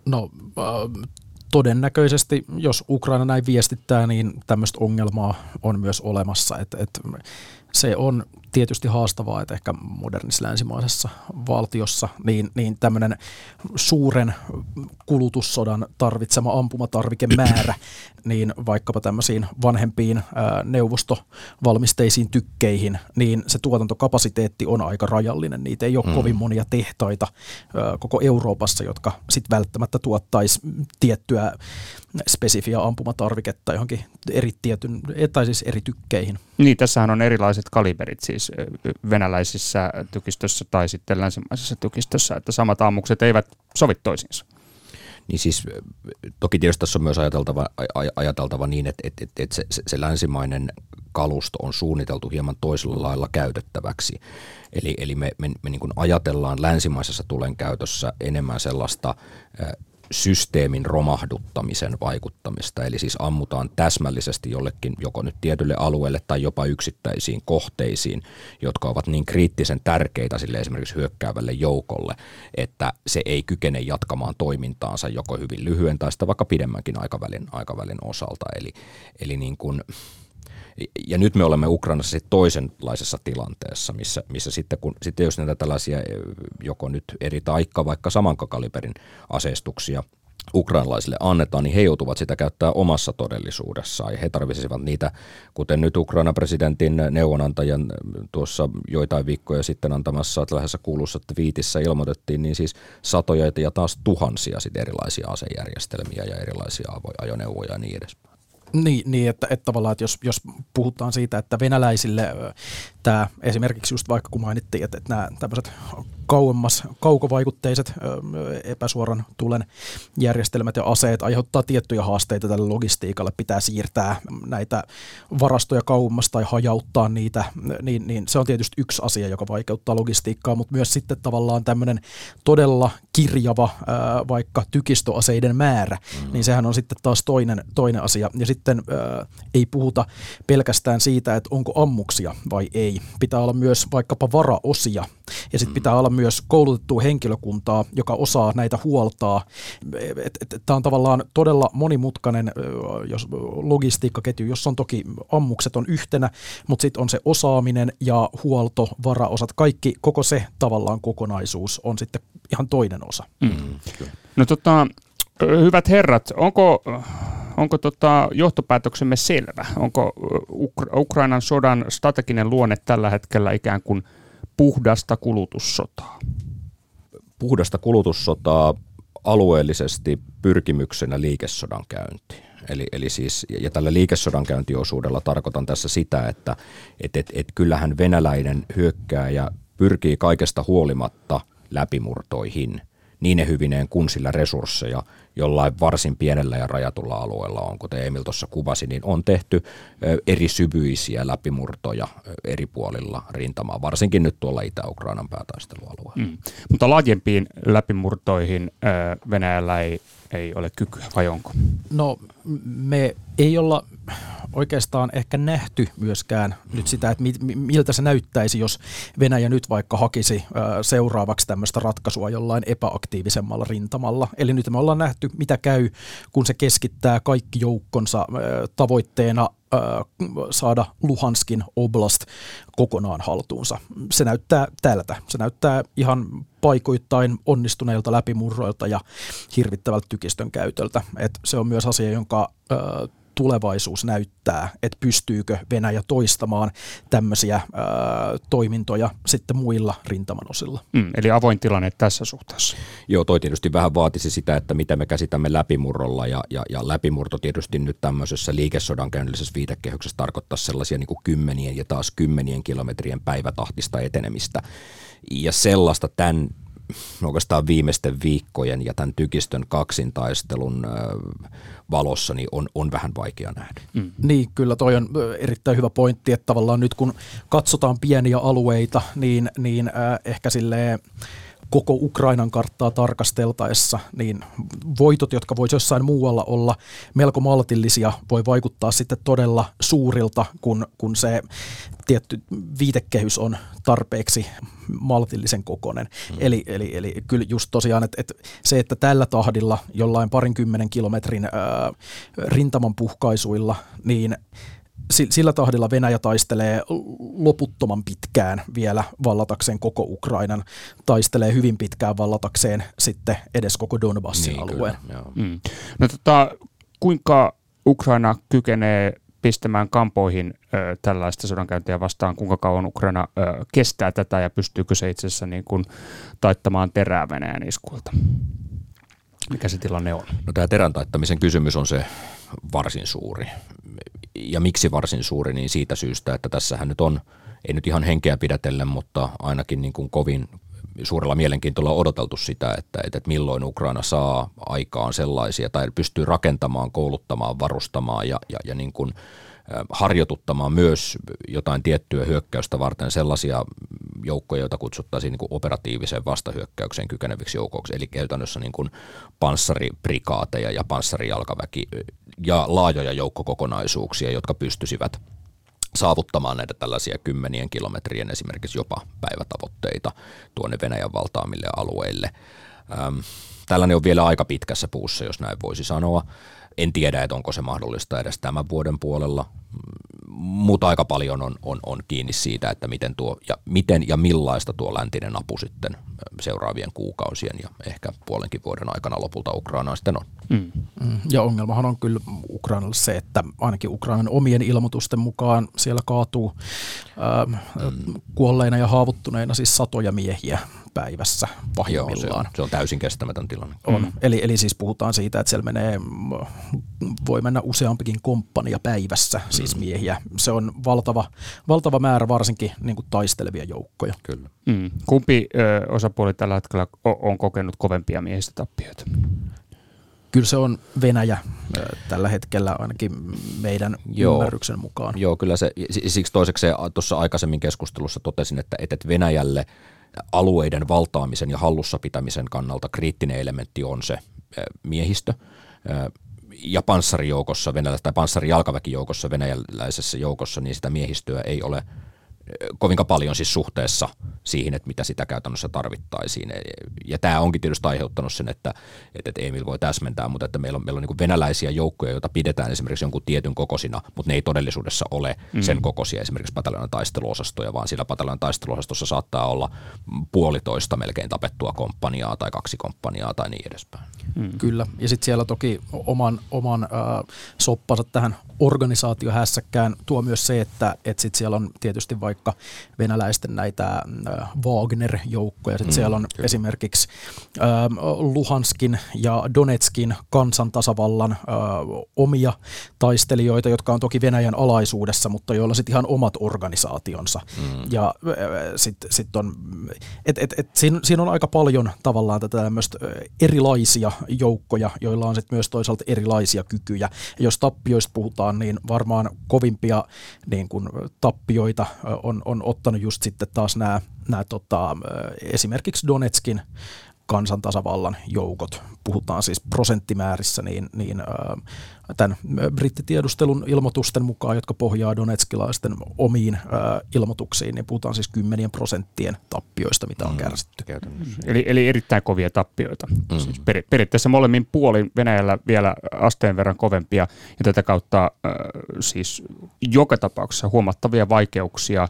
No äh, todennäköisesti, jos Ukraina näin viestittää, niin tämmöistä ongelmaa on myös olemassa, että et, se on tietysti haastavaa, että ehkä modernissa länsimaisessa valtiossa niin, niin tämmöinen suuren kulutussodan tarvitsema ampumatarvikemäärä, niin vaikkapa tämmöisiin vanhempiin ää, neuvostovalmisteisiin tykkeihin, niin se tuotantokapasiteetti on aika rajallinen. Niitä ei ole mm. kovin monia tehtaita ää, koko Euroopassa, jotka sitten välttämättä tuottaisi tiettyä spesifiä ampumatarviketta johonkin eri, tietyn, tai siis eri tykkeihin. Niin, tässähän on erilaiset kaliberit siis venäläisissä tykistössä tai sitten länsimaisessa tykistössä, että samat ammukset eivät sovi toisiinsa. Niin siis toki tietysti tässä on myös ajateltava, ajateltava niin, että, että, että se, se länsimainen kalusto on suunniteltu hieman toisella lailla käytettäväksi. Eli, eli me, me, me niin kuin ajatellaan länsimaisessa tulen käytössä enemmän sellaista systeemin romahduttamisen vaikuttamista, eli siis ammutaan täsmällisesti jollekin joko nyt tietylle alueelle tai jopa yksittäisiin kohteisiin, jotka ovat niin kriittisen tärkeitä sille esimerkiksi hyökkäävälle joukolle, että se ei kykene jatkamaan toimintaansa joko hyvin lyhyen tai sitä vaikka pidemmänkin aikavälin, aikavälin osalta. Eli, eli niin kuin ja nyt me olemme Ukrainassa sitten toisenlaisessa tilanteessa, missä, missä sitten, kun, sitten jos näitä tällaisia joko nyt eri taikka vaikka saman kaliberin aseistuksia ukrainalaisille annetaan, niin he joutuvat sitä käyttämään omassa todellisuudessaan. Ja he tarvitsisivat niitä, kuten nyt Ukrainan presidentin neuvonantajan tuossa joitain viikkoja sitten antamassa lähes kuulussa twiitissä ilmoitettiin, niin siis satoja ja taas tuhansia sit erilaisia asejärjestelmiä ja erilaisia ajoneuvoja ja niin edespäin. Niin, niin että, että tavallaan, että jos, jos puhutaan siitä, että venäläisille tämä esimerkiksi just vaikka kun mainittiin, että, että nämä tämmöiset kauemmas, kaukovaikutteiset epäsuoran tulen järjestelmät ja aseet aiheuttaa tiettyjä haasteita tälle logistiikalle, pitää siirtää näitä varastoja kauemmas tai hajauttaa niitä, niin, niin se on tietysti yksi asia, joka vaikeuttaa logistiikkaa, mutta myös sitten tavallaan tämmöinen todella kirjava vaikka tykistöaseiden määrä, mm. niin sehän on sitten taas toinen, toinen asia. Ja sitten ää, ei puhuta pelkästään siitä, että onko ammuksia vai ei. Pitää olla myös vaikkapa varaosia ja sitten mm. pitää olla myös koulutettua henkilökuntaa, joka osaa näitä huoltaa. Tämä on tavallaan todella monimutkainen jos, logistiikkaketju, jossa on toki ammukset on yhtenä, mutta sitten on se osaaminen ja huolto, varaosat, kaikki, koko se tavallaan kokonaisuus on sitten ihan toinen osa. Mm. No tota, hyvät herrat, onko onko tota johtopäätöksemme selvä? Onko Ukra- Ukrainan sodan strateginen luonne tällä hetkellä ikään kuin puhdasta kulutussotaa? Puhdasta kulutussotaa alueellisesti pyrkimyksenä liikesodan käyntiin. Eli, eli siis, ja tällä liikesodankäyntiosuudella tarkoitan tässä sitä, että et, et, et kyllähän venäläinen hyökkää ja pyrkii kaikesta huolimatta läpimurtoihin niine hyvineen kuin sillä resursseja jollain varsin pienellä ja rajatulla alueella on, kuten Emil tuossa kuvasi, niin on tehty eri syvyisiä läpimurtoja eri puolilla rintamaa, varsinkin nyt tuolla Itä-Ukrainan päätaistelualueella. Mm. Mutta laajempiin läpimurtoihin Venäjällä ei, ei ole kykyä, vai onko? No me ei olla oikeastaan ehkä nähty myöskään nyt sitä, että miltä se näyttäisi, jos Venäjä nyt vaikka hakisi seuraavaksi tämmöistä ratkaisua jollain epäaktiivisemmalla rintamalla. Eli nyt me ollaan nähty, mitä käy, kun se keskittää kaikki joukkonsa tavoitteena saada Luhanskin oblast kokonaan haltuunsa. Se näyttää tältä. Se näyttää ihan paikoittain onnistuneilta läpimurroilta ja hirvittävältä tykistön käytöltä. Et se on myös asia, jonka tulevaisuus näyttää, että pystyykö Venäjä toistamaan tämmöisiä ö, toimintoja sitten muilla rintaman osilla. Mm, eli avoin tilanne tässä suhteessa. Joo, toi tietysti vähän vaatisi sitä, että mitä me käsitämme läpimurrolla, ja, ja, ja läpimurto tietysti nyt tämmöisessä liikesodankäynnillisessä viitekehyksessä tarkoittaa sellaisia niin kuin kymmenien ja taas kymmenien kilometrien päivätahtista etenemistä, ja sellaista tämän oikeastaan viimeisten viikkojen ja tämän tykistön kaksintaistelun valossa niin on, on vähän vaikea nähdä. Mm. Niin, kyllä toi on erittäin hyvä pointti, että tavallaan nyt kun katsotaan pieniä alueita, niin, niin äh, ehkä silleen koko Ukrainan karttaa tarkasteltaessa, niin voitot, jotka voisi jossain muualla olla melko maltillisia, voi vaikuttaa sitten todella suurilta, kun, kun se tietty viitekehys on tarpeeksi maltillisen kokoinen. Mm. Eli, eli, eli kyllä just tosiaan, että, että se, että tällä tahdilla jollain parinkymmenen kilometrin ää, rintaman puhkaisuilla, niin sillä tahdilla Venäjä taistelee loputtoman pitkään vielä vallatakseen koko Ukrainan, taistelee hyvin pitkään vallatakseen sitten edes koko Donbasin niin, alueen. Kyllä, mm. No tota, kuinka Ukraina kykenee pistämään kampoihin ö, tällaista sodankäyntiä vastaan, kuinka kauan Ukraina ö, kestää tätä ja pystyykö se itse asiassa niin kuin taittamaan terää Venäjän iskuilta? Mikä se tilanne on? No, tämä terän taittamisen kysymys on se varsin suuri. Ja miksi varsin suuri, niin siitä syystä, että tässähän nyt on, ei nyt ihan henkeä pidätellen, mutta ainakin niin kuin kovin suurella mielenkiintolla on odoteltu sitä, että, että milloin Ukraina saa aikaan sellaisia tai pystyy rakentamaan, kouluttamaan, varustamaan ja, ja, ja niin kuin harjoituttamaan myös jotain tiettyä hyökkäystä varten sellaisia joukkoja, joita kutsuttaisiin niin kuin operatiiviseen vastahyökkäykseen kykeneviksi joukoksi, eli käytännössä niin kuin panssariprikaateja ja panssarijalkaväki ja laajoja joukkokokonaisuuksia, jotka pystyisivät saavuttamaan näitä tällaisia kymmenien kilometrien esimerkiksi jopa päivätavoitteita tuonne Venäjän valtaamille alueille. Ähm, tällainen on vielä aika pitkässä puussa, jos näin voisi sanoa. En tiedä, että onko se mahdollista edes tämän vuoden puolella, mutta aika paljon on, on, on kiinni siitä, että miten, tuo, ja miten ja millaista tuo läntinen apu sitten seuraavien kuukausien ja ehkä puolenkin vuoden aikana lopulta Ukrainaan sitten on. Mm. Ja ongelmahan on kyllä Ukrainalla se, että ainakin Ukrainan omien ilmoitusten mukaan siellä kaatuu ää, mm. kuolleina ja haavoittuneina siis satoja miehiä päivässä pahimmillaan. Joo, se, on, se on täysin kestämätön tilanne. On. Mm. Eli, eli siis puhutaan siitä, että siellä menee, voi mennä useampikin komppania päivässä, siis mm. miehiä. Se on valtava, valtava määrä varsinkin niin kuin taistelevia joukkoja. Kyllä. Mm. Kumpi ö, osapuoli tällä hetkellä on kokenut kovempia miehistä tappioita? Kyllä se on Venäjä tällä hetkellä ainakin meidän joo, ymmärryksen mukaan. Joo, kyllä se, siksi toisekseen tuossa aikaisemmin keskustelussa totesin, että, että Venäjälle alueiden valtaamisen ja hallussa pitämisen kannalta kriittinen elementti on se miehistö. Ja panssarijoukossa, venäläisessä tai panssarijalkaväkijoukossa, venäläisessä joukossa, niin sitä miehistöä ei ole kovinkaan paljon siis suhteessa siihen, että mitä sitä käytännössä tarvittaisiin. Ja tämä onkin tietysti aiheuttanut sen, että, että Emil voi täsmentää, mutta että meillä on, meillä on niin kuin venäläisiä joukkoja, joita pidetään esimerkiksi jonkun tietyn kokoisina, mutta ne ei todellisuudessa ole mm. sen kokoisia esimerkiksi pataljonan taisteluosastoja, vaan sillä pataljonan taisteluosastossa saattaa olla puolitoista melkein tapettua komppaniaa tai kaksi komppaniaa tai niin edespäin. Mm. Kyllä, ja sitten siellä toki oman, oman äh, soppansa tähän organisaatiohässäkkään tuo myös se, että et sit siellä on tietysti vaikka venäläisten näitä äh, Wagner-joukkoja, sitten mm. siellä on Kyllä. esimerkiksi äh, Luhanskin ja Donetskin kansantasavallan äh, omia taistelijoita, jotka on toki Venäjän alaisuudessa, mutta joilla sitten ihan omat organisaationsa. Mm. Ja äh, sitten sit on, et, et, et, siinä, siinä on aika paljon tavallaan tätä tämmöistä erilaisia joukkoja, joilla on sitten myös toisaalta erilaisia kykyjä. Ja jos tappioista puhutaan, niin varmaan kovimpia niin kun tappioita on, on ottanut just sitten taas nämä, nämä tota, esimerkiksi Donetskin kansantasavallan joukot. Puhutaan siis prosenttimäärissä niin, niin, tämän brittitiedustelun ilmoitusten mukaan, jotka pohjaa donetskilaisten omiin ilmoituksiin, niin puhutaan siis kymmenien prosenttien tappioista, mitä on kärsitty. Mm. Eli, eli erittäin kovia tappioita. Mm. Siis per, periaatteessa molemmin puolin Venäjällä vielä asteen verran kovempia, ja tätä kautta äh, siis joka tapauksessa huomattavia vaikeuksia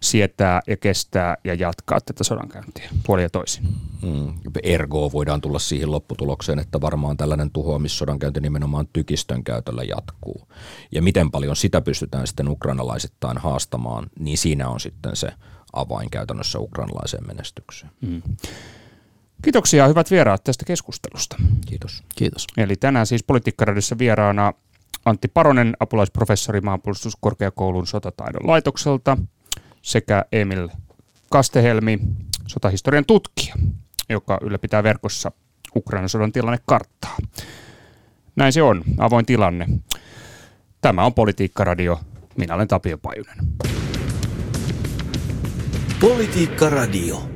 sietää ja kestää ja jatkaa tätä sodankäyntiä puolin ja toisin. Mm. Ergo voidaan tulla siihen lopputulokseen, että varmaan tällainen tuhoamissodankäynti nimenomaan tykistön käytöllä jatkuu. Ja miten paljon sitä pystytään sitten ukrainalaisittain haastamaan, niin siinä on sitten se avain käytännössä ukrainalaiseen menestykseen. Mm. Kiitoksia hyvät vieraat tästä keskustelusta. Kiitos. Kiitos. Eli tänään siis Politiikka Radiossa vieraana Antti Paronen, apulaisprofessori Maanpuolustuskorkeakoulun sotataidon laitokselta, sekä Emil Kastehelmi, sotahistorian tutkija, joka ylläpitää verkossa Ukrainan sodan tilannekarttaa. Näin se on, avoin tilanne. Tämä on Politiikka Radio. Minä olen Tapio Pajunen. Politiikka Radio.